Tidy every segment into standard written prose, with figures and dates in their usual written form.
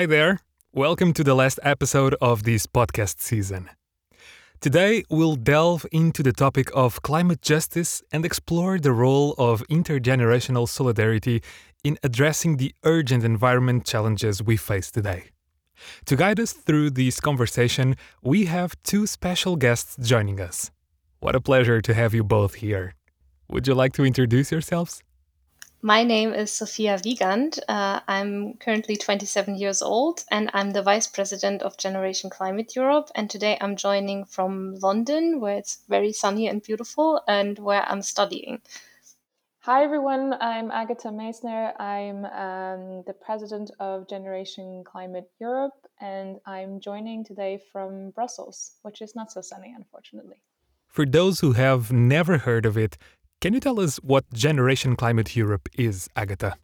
Hi there, welcome to the last episode of this podcast season. Today we'll delve into the topic of climate justice and explore the role of intergenerational solidarity in addressing the urgent environment challenges we face today. To guide us through this conversation, we have two special guests joining us. What a pleasure to have you both here. Would you like to introduce yourselves? My name is Sophia Wiegand. I'm currently 27 years old and I'm the Vice President of Generation Climate Europe. And today I'm joining from London, where it's very sunny and beautiful and where I'm studying. Hi everyone, I'm Agata Meysner. I'm the President of Generation Climate Europe and I'm joining today from Brussels, which is not so sunny, unfortunately. For those who have never heard of it, can you tell us what Generation Climate Europe is, Agata?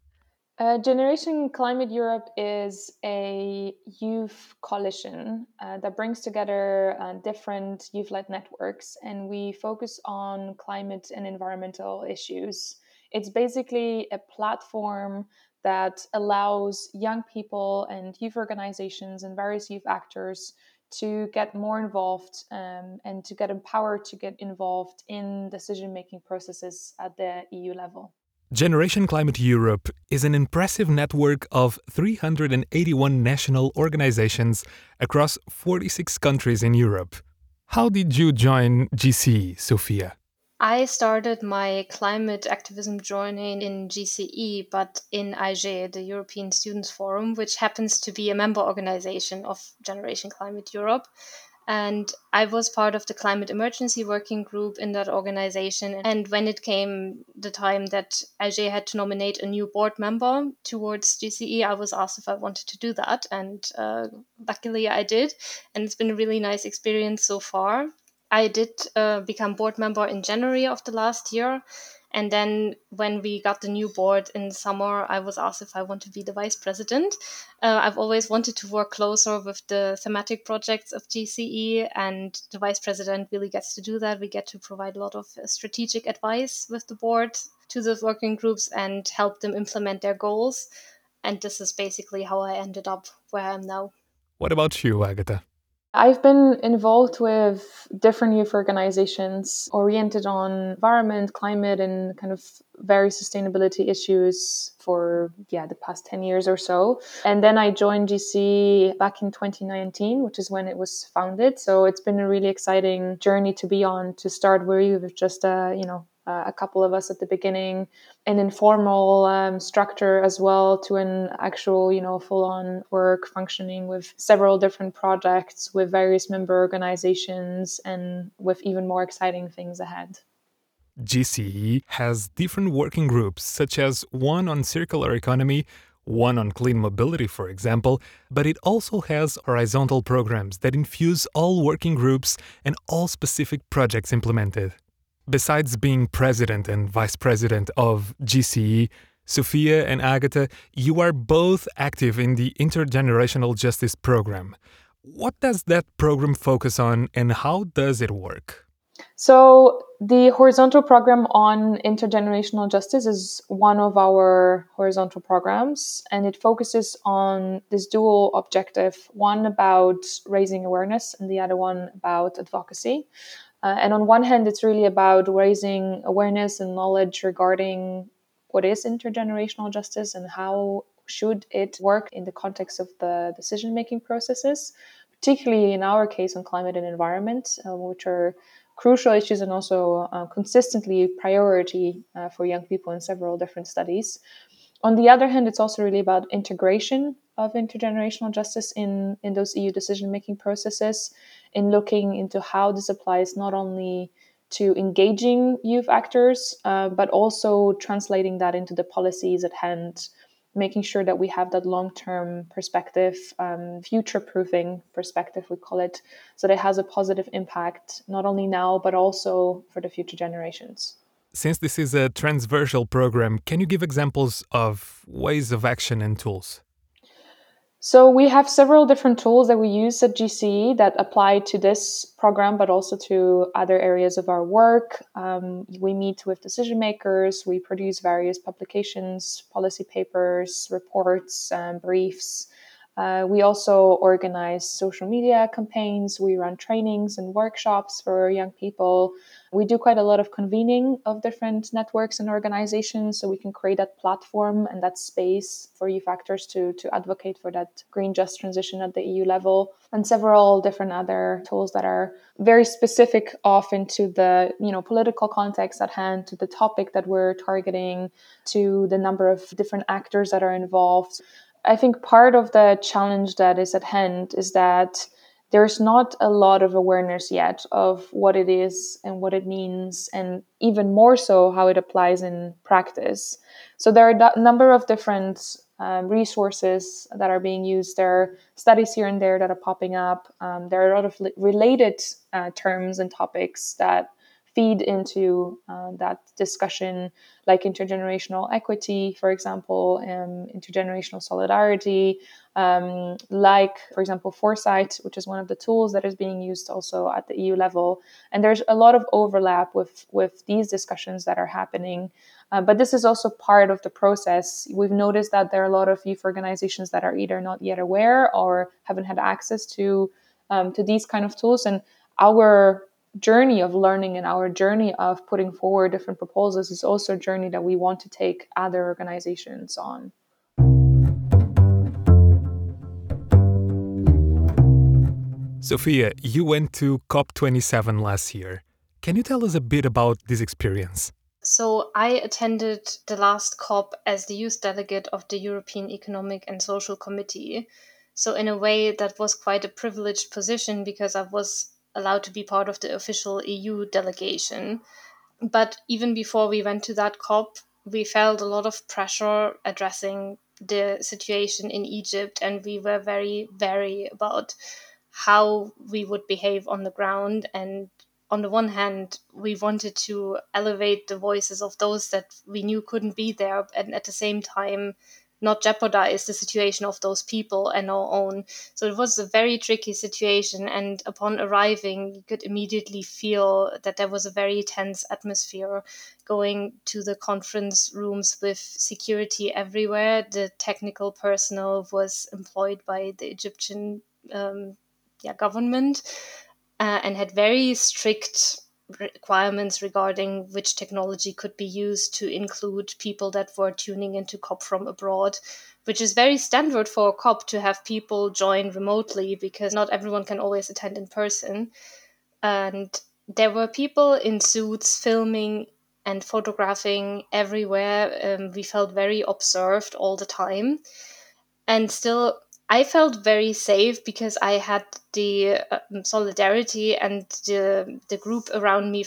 Generation Climate Europe is a youth coalition that brings together different youth-led networks, and we focus on climate and environmental issues. It's basically a platform that allows young people and youth organizations and various youth actors to get more involved and to get empowered to get involved in decision-making processes at the EU level. Generation Climate Europe is an impressive network of 381 national organizations across 46 countries in Europe. How did you join GCE, Sophia? I started my climate activism journey in GCE, but in AEGEE, the European Students' Forum, which happens to be a member organization of Generation Climate Europe. And I was part of the Climate Emergency Working Group in that organization. And when it came the time that AEGEE had to nominate a new board member towards GCE, I was asked if I wanted to do that. And luckily I did. And it's been a really nice experience so far. I did become board member in January of the last year. And then when we got the new board in summer, I was asked if I want to be the vice president. I've always wanted to work closer with the thematic projects of GCE, and the vice president really gets to do that. We get to provide a lot of strategic advice with the board to the working groups and help them implement their goals. And this is basically how I ended up where I am now. What about you, Agata? I've been involved with different youth organizations oriented on environment, climate, and kind of various sustainability issues for the past 10 years or so. And then I joined GCE back in 2019, which is when it was founded. So it's been a really exciting journey to be on, to start where you were just, a couple of us at the beginning, an informal structure as well to an actual, full-on work functioning with several different projects with various member organizations and with even more exciting things ahead. GCE has different working groups, such as one on circular economy, one on clean mobility, for example, but it also has horizontal programs that infuse all working groups and all specific projects implemented. Besides being president and vice president of GCE, Sophia and Agata, you are both active in the Intergenerational Justice Program. What does that program focus on and how does it work? So the horizontal program on intergenerational justice is one of our horizontal programs, and it focuses on this dual objective, one about raising awareness and the other one about advocacy. And on one hand, it's really about raising awareness and knowledge regarding what is intergenerational justice and how should it work in the context of the decision-making processes, particularly in our case on climate and environment, which are crucial issues and also consistently a priority for young people in several different studies. On the other hand, it's also really about integration of intergenerational justice in those EU decision-making processes, in looking into how this applies not only to engaging youth actors, but also translating that into the policies at hand, making sure that we have that long-term perspective, future-proofing perspective, we call it, so that it has a positive impact, not only now, but also for the future generations. Since this is a transversal program, can you give examples of ways of action and tools? So we have several different tools that we use at GCE that apply to this program, but also to other areas of our work. We meet with decision makers, we produce various publications, policy papers, reports, briefs, We also organize social media campaigns. We run trainings and workshops for young people. We do quite a lot of convening of different networks and organizations so we can create that platform and that space for youth actors to advocate for that green just transition at the EU level, and several different other tools that are very specific often to the political context at hand, to the topic that we're targeting, to the number of different actors that are involved. I think part of the challenge that is at hand is that there's not a lot of awareness yet of what it is and what it means, and even more so how it applies in practice. So there are a number of different resources that are being used. There are studies here and there that are popping up. There are a lot of related terms and topics that feed into that discussion, like intergenerational equity, for example, intergenerational solidarity, like, for example, foresight, which is one of the tools that is being used also at the EU level. And there's a lot of overlap with these discussions that are happening. But this is also part of the process. We've noticed that there are a lot of youth organizations that are either not yet aware or haven't had access to these kind of tools. And our journey of learning and our journey of putting forward different proposals is also a journey that we want to take other organizations on. Sophia, you went to COP27 last year. Can you tell us a bit about this experience? So I attended the last COP as the youth delegate of the European Economic and Social Committee. So in a way, that was quite a privileged position because I was allowed to be part of the official EU delegation. But even before we went to that COP, we felt a lot of pressure addressing the situation in Egypt, and we were very wary about how we would behave on the ground. And on the one hand, we wanted to elevate the voices of those that we knew couldn't be there, and at the same time, not jeopardize the situation of those people and our own. So it was a very tricky situation. And upon arriving, you could immediately feel that there was a very tense atmosphere, going to the conference rooms with security everywhere. The technical personnel was employed by the Egyptian government and had very strict requirements regarding which technology could be used to include people that were tuning into COP from abroad, which is very standard for a COP to have people join remotely because not everyone can always attend in person. And there were people in suits filming and photographing everywhere. We felt very observed all the time. And still, I felt very safe because I had the solidarity and the group around me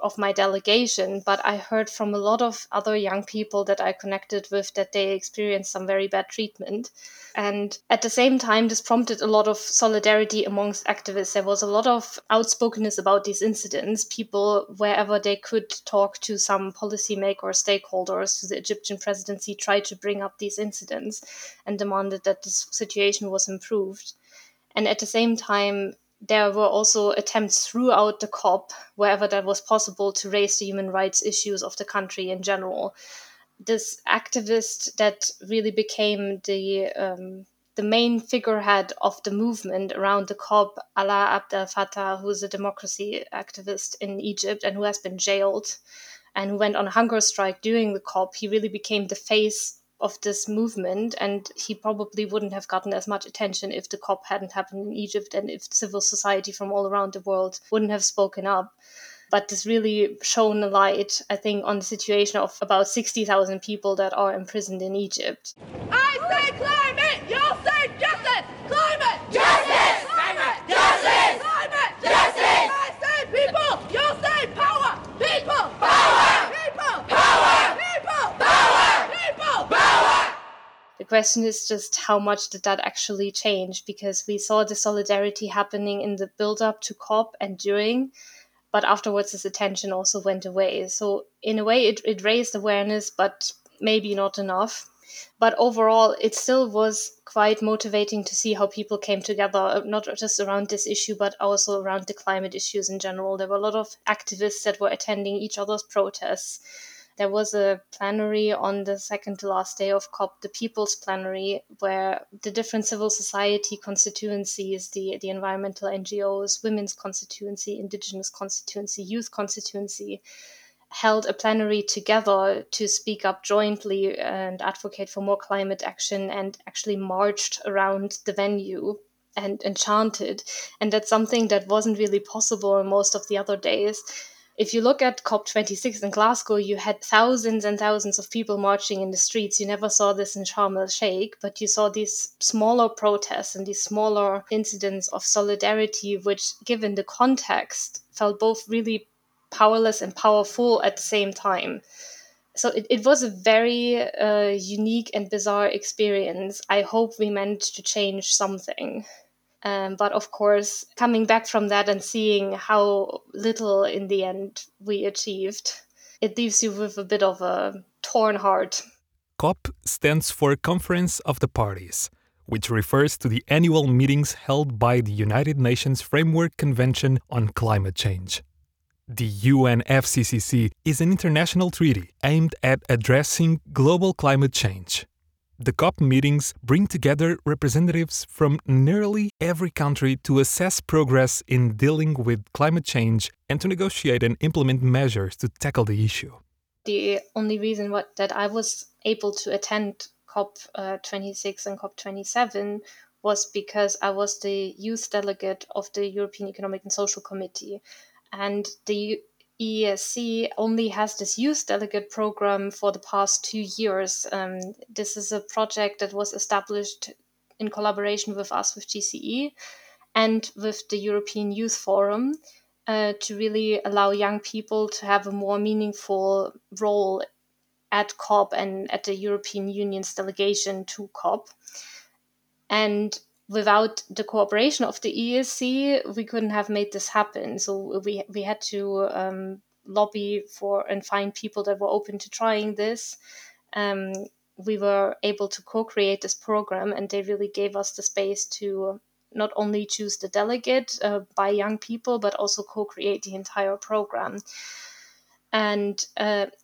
of my delegation. But I heard from a lot of other young people that I connected with that they experienced some very bad treatment. And at the same time, this prompted a lot of solidarity amongst activists. There was a lot of outspokenness about these incidents. People, wherever they could talk to some policymaker stakeholders, to the Egyptian presidency, tried to bring up these incidents and demanded that this situation was improved. And at the same time, there were also attempts throughout the COP, wherever that was possible, to raise the human rights issues of the country in general. This activist that really became the main figurehead of the movement around the COP, Alaa Abdel Fattah, who's a democracy activist in Egypt and who has been jailed and who went on a hunger strike during the COP, he really became the face of this movement, and he probably wouldn't have gotten as much attention if the COP hadn't happened in Egypt and if civil society from all around the world wouldn't have spoken up. But this really shone a light, I think, on the situation of about 60,000 people that are imprisoned in Egypt. I say climate, you'll say justice! Climate justice! Climate justice! Climate justice! I say people, you'll say power! People! Power! People! Power! People! Power! People! Power! The question is just how much did that actually change? Because we saw the solidarity happening in the build-up to COP and during, but afterwards this attention also went away. So in a way, it raised awareness, but maybe not enough. But overall, it still was quite motivating to see how people came together, not just around this issue, but also around the climate issues in general. There were a lot of activists that were attending each other's protests. There was a plenary on the second to last day of COP, the People's Plenary, where the different civil society constituencies, the environmental NGOs, women's constituency, indigenous constituency, youth constituency, held a plenary together to speak up jointly and advocate for more climate action, and actually marched around the venue and chanted. And that's something that wasn't really possible on most of the other days. If you look at COP26 in Glasgow, you had thousands and thousands of people marching in the streets. You never saw this in Sharm el-Sheikh, but you saw these smaller protests and these smaller incidents of solidarity, which, given the context, felt both really powerless and powerful at the same time. So it was a very unique and bizarre experience. I hope we managed to change something. But of course, coming back from that and seeing how little in the end we achieved, it leaves you with a bit of a torn heart. COP stands for Conference of the Parties, which refers to the annual meetings held by the United Nations Framework Convention on Climate Change. The UNFCCC is an international treaty aimed at addressing global climate change. The COP meetings bring together representatives from nearly every country to assess progress in dealing with climate change and to negotiate and implement measures to tackle the issue. The only reason that I was able to attend COP26 and COP27 was because I was the youth delegate of the European Economic and Social Committee. And the EESC only has this youth delegate program for the past 2 years. This is a project that was established in collaboration with us, with GCE, and with the European Youth Forum to really allow young people to have a more meaningful role at COP and at the European Union's delegation to COP. And without the cooperation of the EESC, we couldn't have made this happen. So we had to lobby for and find people that were open to trying this. We were able to co-create this program, and they really gave us the space to not only choose the delegate by young people, but also co-create the entire program. And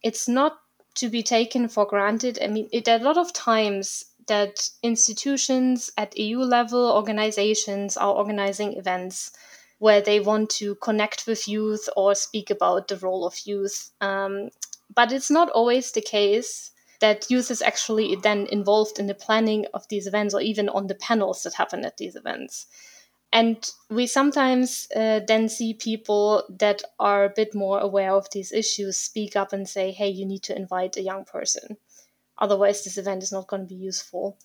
it's not to be taken for granted. I mean, a lot of times that institutions at EU level, organizations are organizing events where they want to connect with youth or speak about the role of youth. But it's not always the case that youth is actually then involved in the planning of these events or even on the panels that happen at these events. And we sometimes then see people that are a bit more aware of these issues speak up and say, hey, you need to invite a young person. Otherwise, this event is not going to be useful.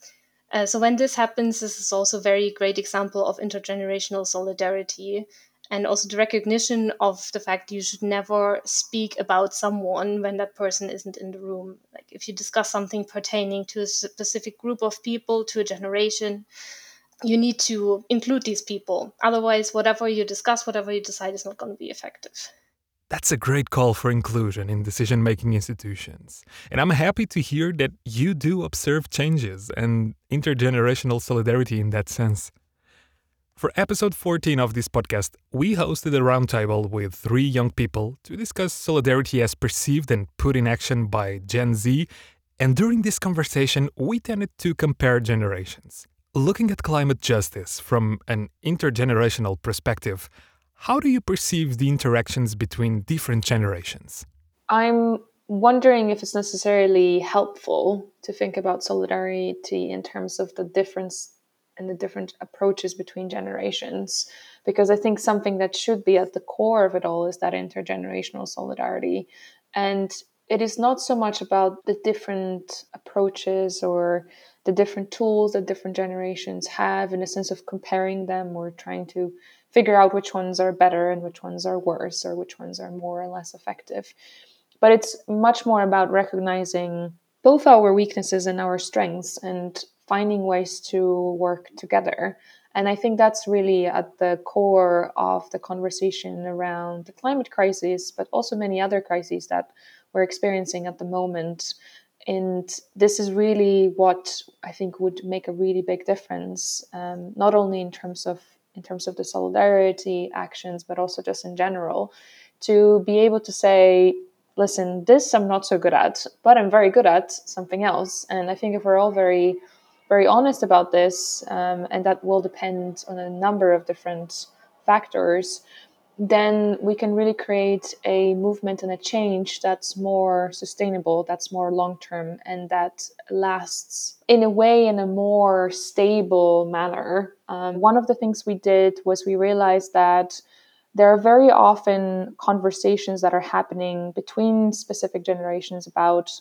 So when this happens, this is also a very great example of intergenerational solidarity, and also the recognition of the fact you should never speak about someone when that person isn't in the room. Like if you discuss something pertaining to a specific group of people, to a generation, you need to include these people. Otherwise, whatever you discuss, whatever you decide is not going to be effective. That's a great call for inclusion in decision-making institutions. And I'm happy to hear that you do observe changes and intergenerational solidarity in that sense. For episode 14 of this podcast, we hosted a roundtable with 3 young people to discuss solidarity as perceived and put in action by Gen Z. And during this conversation, we tended to compare generations. Looking at climate justice from an intergenerational perspective, how do you perceive the interactions between different generations? I'm wondering if it's necessarily helpful to think about solidarity in terms of the difference and the different approaches between generations, because I think something that should be at the core of it all is that intergenerational solidarity. And it is not so much about the different approaches or the different tools that different generations have in a sense of comparing them or trying to figure out which ones are better and which ones are worse or which ones are more or less effective. But it's much more about recognizing both our weaknesses and our strengths and finding ways to work together. And I think that's really at the core of the conversation around the climate crisis, but also many other crises that we're experiencing at the moment. And this is really what I think would make a really big difference, not only in terms of the solidarity actions, but also just in general, to be able to say, listen, this I'm not so good at, but I'm very good at something else. And I think if we're all very, very honest about this, and that will depend on a number of different factors, then we can really create a movement and a change that's more sustainable, that's more long-term, and that lasts in a way in a more stable manner. One of the things we did was we realized that there are very often conversations that are happening between specific generations about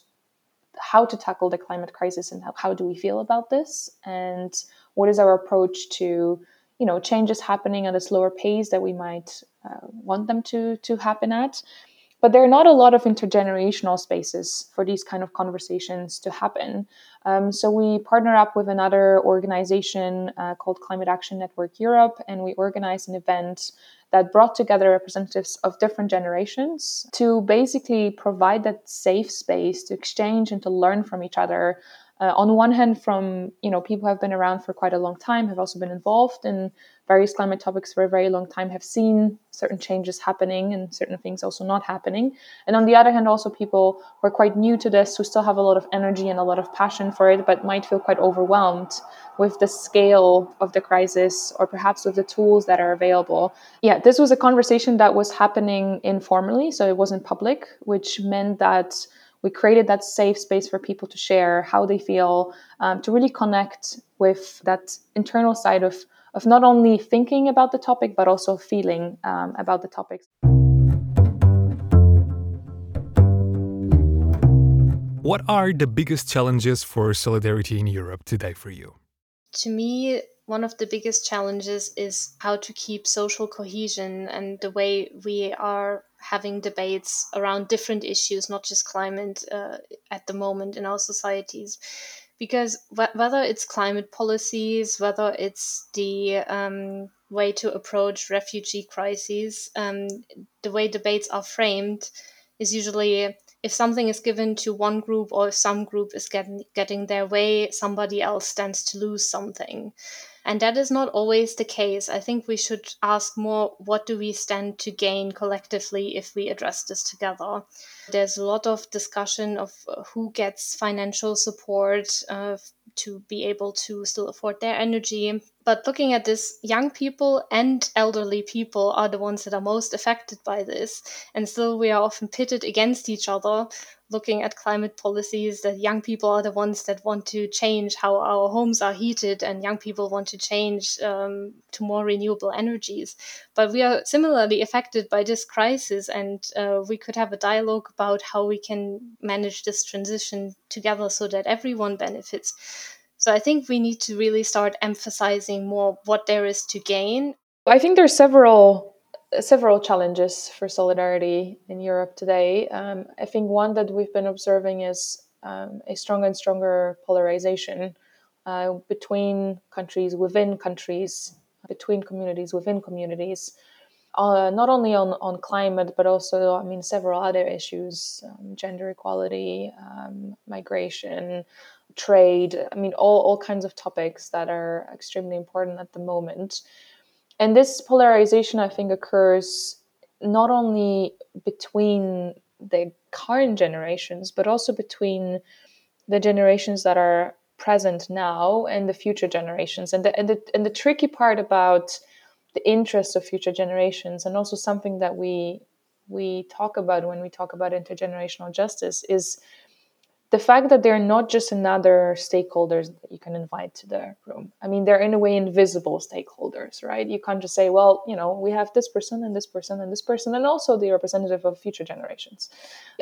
how to tackle the climate crisis and how do we feel about this, and what is our approach to, you know, changes happening at a slower pace that we might want them to happen at. But there are not a lot of intergenerational spaces for these kind of conversations to happen. So we partner up with another organization called Climate Action Network Europe, and we organize an event that brought together representatives of different generations to basically provide that safe space to exchange and to learn from each other. On one hand, from, you know, people who have been around for quite a long time, have also been involved in various climate topics for a very long time, have seen certain changes happening and certain things also not happening. And on the other hand, also people who are quite new to this, who still have a lot of energy and a lot of passion for it, but might feel quite overwhelmed with the scale of the crisis or perhaps with the tools that are available. Yeah, this was a conversation that was happening informally, so it wasn't public, which meant that we created that safe space for people to share how they feel, to really connect with that internal side of not only thinking about the topic, but also feeling about the topics. What are the biggest challenges for solidarity in Europe today for you? To me, one of the biggest challenges is how to keep social cohesion and the way we are having debates around different issues, not just climate, at the moment in our societies. Because whether it's climate policies, whether it's the way to approach refugee crises, the way debates are framed is usually, if something is given to one group or if some group is getting their way, somebody else stands to lose something. And that is not always the case. I think we should ask more, what do we stand to gain collectively if we address this together? There's a lot of discussion of who gets financial support to be able to still afford their energy. But looking at this, young people and elderly people are the ones that are most affected by this. And still we are often pitted against each other, looking at climate policies, that young people are the ones that want to change how our homes are heated, and young people want to change to more renewable energies. But we are similarly affected by this crisis, and we could have a dialogue about how we can manage this transition together so that everyone benefits. So I think we need to really start emphasizing more what there is to gain. I think there are several challenges for solidarity in Europe today. I think one that we've been observing is a stronger and stronger polarization between countries, within countries, between communities, within communities, not only on climate, but also, I mean, several other issues, gender equality, migration, trade, I mean, all kinds of topics that are extremely important at the moment. And this polarization, I think, occurs not only between the current generations, but also between the generations that are present now and the future generations. And the tricky part about the interests of future generations, and also something that we talk about when we talk about intergenerational justice, is the fact that they're not just another stakeholders that you can invite to the room. I mean, they're in a way invisible stakeholders, right? You can't just say, well, you know, we have this person and this person and this person, and also the representative of future generations.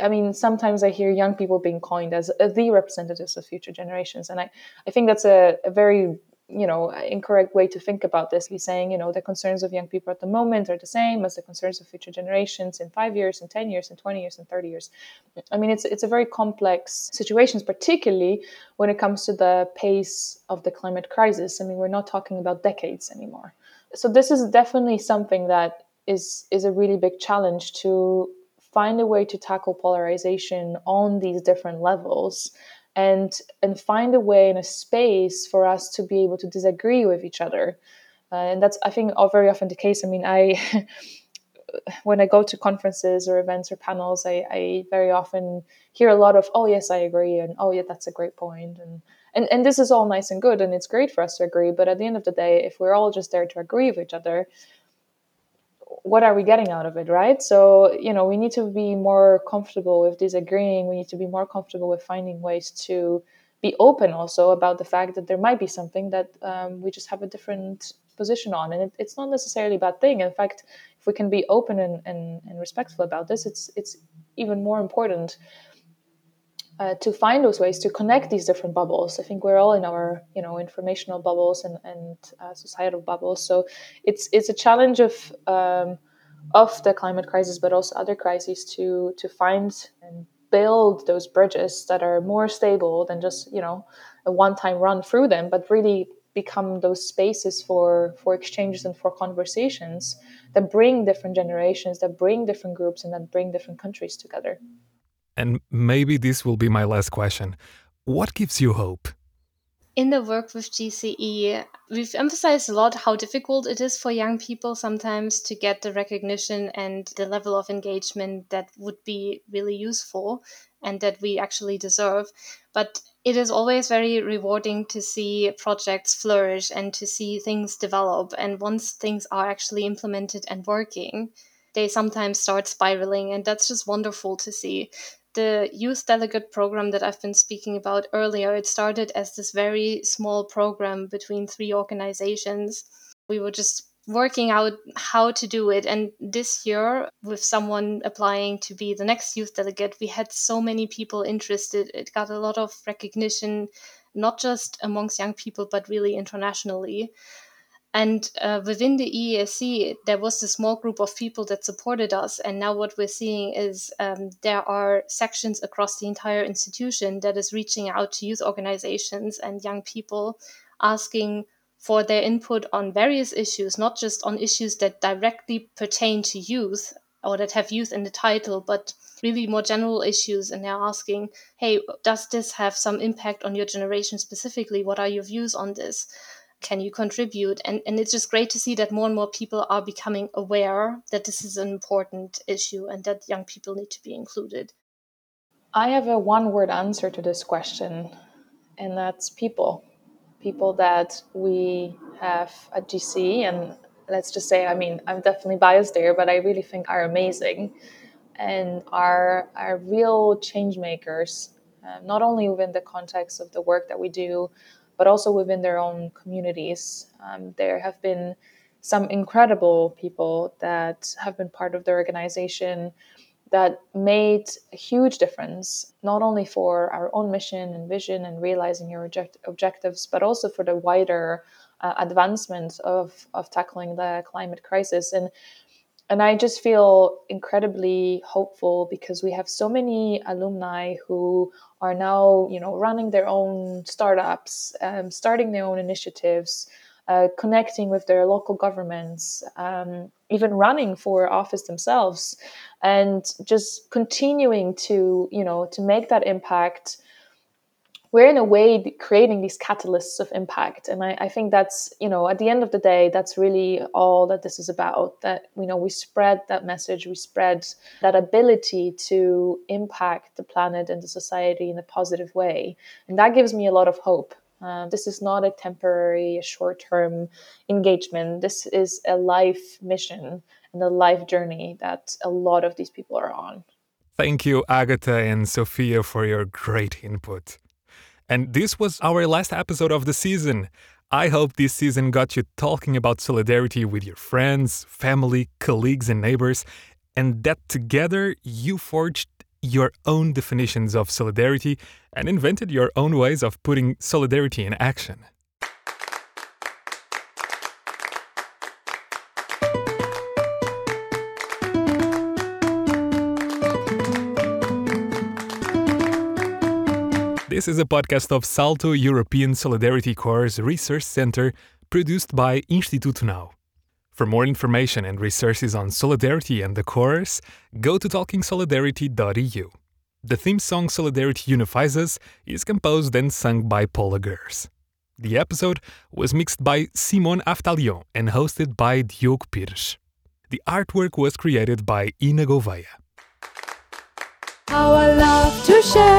I mean, sometimes I hear young people being coined as the representatives of future generations. And I think that's a very, you know, incorrect way to think about this. We're saying, you know, the concerns of young people at the moment are the same as the concerns of future generations in 5 years, in 10 years, in 20 years, in 30 years. I mean, it's a very complex situation, particularly when it comes to the pace of the climate crisis. I mean, we're not talking about decades anymore. So this is definitely something that is a really big challenge, to find a way to tackle polarization on these different levels. And find a way and a space for us to be able to disagree with each other. And that's, I think, very often the case. I mean, when I go to conferences or events or panels, I very often hear a lot of, oh, yes, I agree. And, oh, yeah, that's a great point. And this is all nice and good. And it's great for us to agree. But at the end of the day, if we're all just there to agree with each other, what are we getting out of it, right? So, you know, we need to be more comfortable with disagreeing. We need to be more comfortable with finding ways to be open also about the fact that there might be something that we just have a different position on. And it's not necessarily a bad thing. In fact, if we can be open and respectful about this, it's even more important to find those ways to connect these different bubbles. I think we're all in our, you know, informational bubbles and societal bubbles. So it's a challenge of the climate crisis, but also other crises to find and build those bridges that are more stable than just, you know, a one-time run through them, but really become those spaces for exchanges and for conversations that bring different generations, that bring different groups, and that bring different countries together. And maybe this will be my last question. What gives you hope? In the work with GCE, we've emphasized a lot how difficult it is for young people sometimes to get the recognition and the level of engagement that would be really useful and that we actually deserve. But it is always very rewarding to see projects flourish and to see things develop. And once things are actually implemented and working, they sometimes start spiraling. And that's just wonderful to see. The youth delegate program that I've been speaking about earlier, it started as this very small program between 3 organizations. We were just working out how to do it. And this year, with someone applying to be the next youth delegate, we had so many people interested. It got a lot of recognition, not just amongst young people, but really internationally. And within the EESC, there was a small group of people that supported us. And now what we're seeing is there are sections across the entire institution that is reaching out to youth organizations and young people, asking for their input on various issues, not just on issues that directly pertain to youth or that have youth in the title, but really more general issues. And they're asking, hey, does this have some impact on your generation specifically? What are your views on this? Can you contribute? And it's just great to see that more and more people are becoming aware that this is an important issue and that young people need to be included. I have a one-word answer to this question, and that's people. People that we have at GCE, and let's just say, I mean, I'm definitely biased there, but I really think are amazing and are real change makers, not only within the context of the work that we do, but also within their own communities. There have been some incredible people that have been part of the organization that made a huge difference, not only for our own mission and vision and realizing your objectives, but also for the wider advancement of tackling the climate crisis. And I just feel incredibly hopeful because we have so many alumni who are now, you know, running their own startups, starting their own initiatives, connecting with their local governments, even running for office themselves, and just continuing to, you know, to make that impact. We're in a way creating these catalysts of impact. And I think that's, you know, at the end of the day, that's really all that this is about, that, you know, we spread that message, we spread that ability to impact the planet and the society in a positive way. And that gives me a lot of hope. This is not a temporary, short-term engagement. This is a life mission and a life journey that a lot of these people are on. Thank you, Agata and Sophia, for your great input. And this was our last episode of the season. I hope this season got you talking about solidarity with your friends, family, colleagues, and neighbors, and that together you forged your own definitions of solidarity and invented your own ways of putting solidarity in action. This is a podcast of Salto European Solidarity Chorus Research Centre, produced by Instituto NOW. For more information and resources on solidarity and the chorus, go to talkingsolidarity.eu. The theme song Solidarity Unifies Us is composed and sung by Paula Gers. The episode was mixed by Simon Aftalion and hosted by Diogo Pirsch. The artwork was created by Ina Gouveia. Our love to share.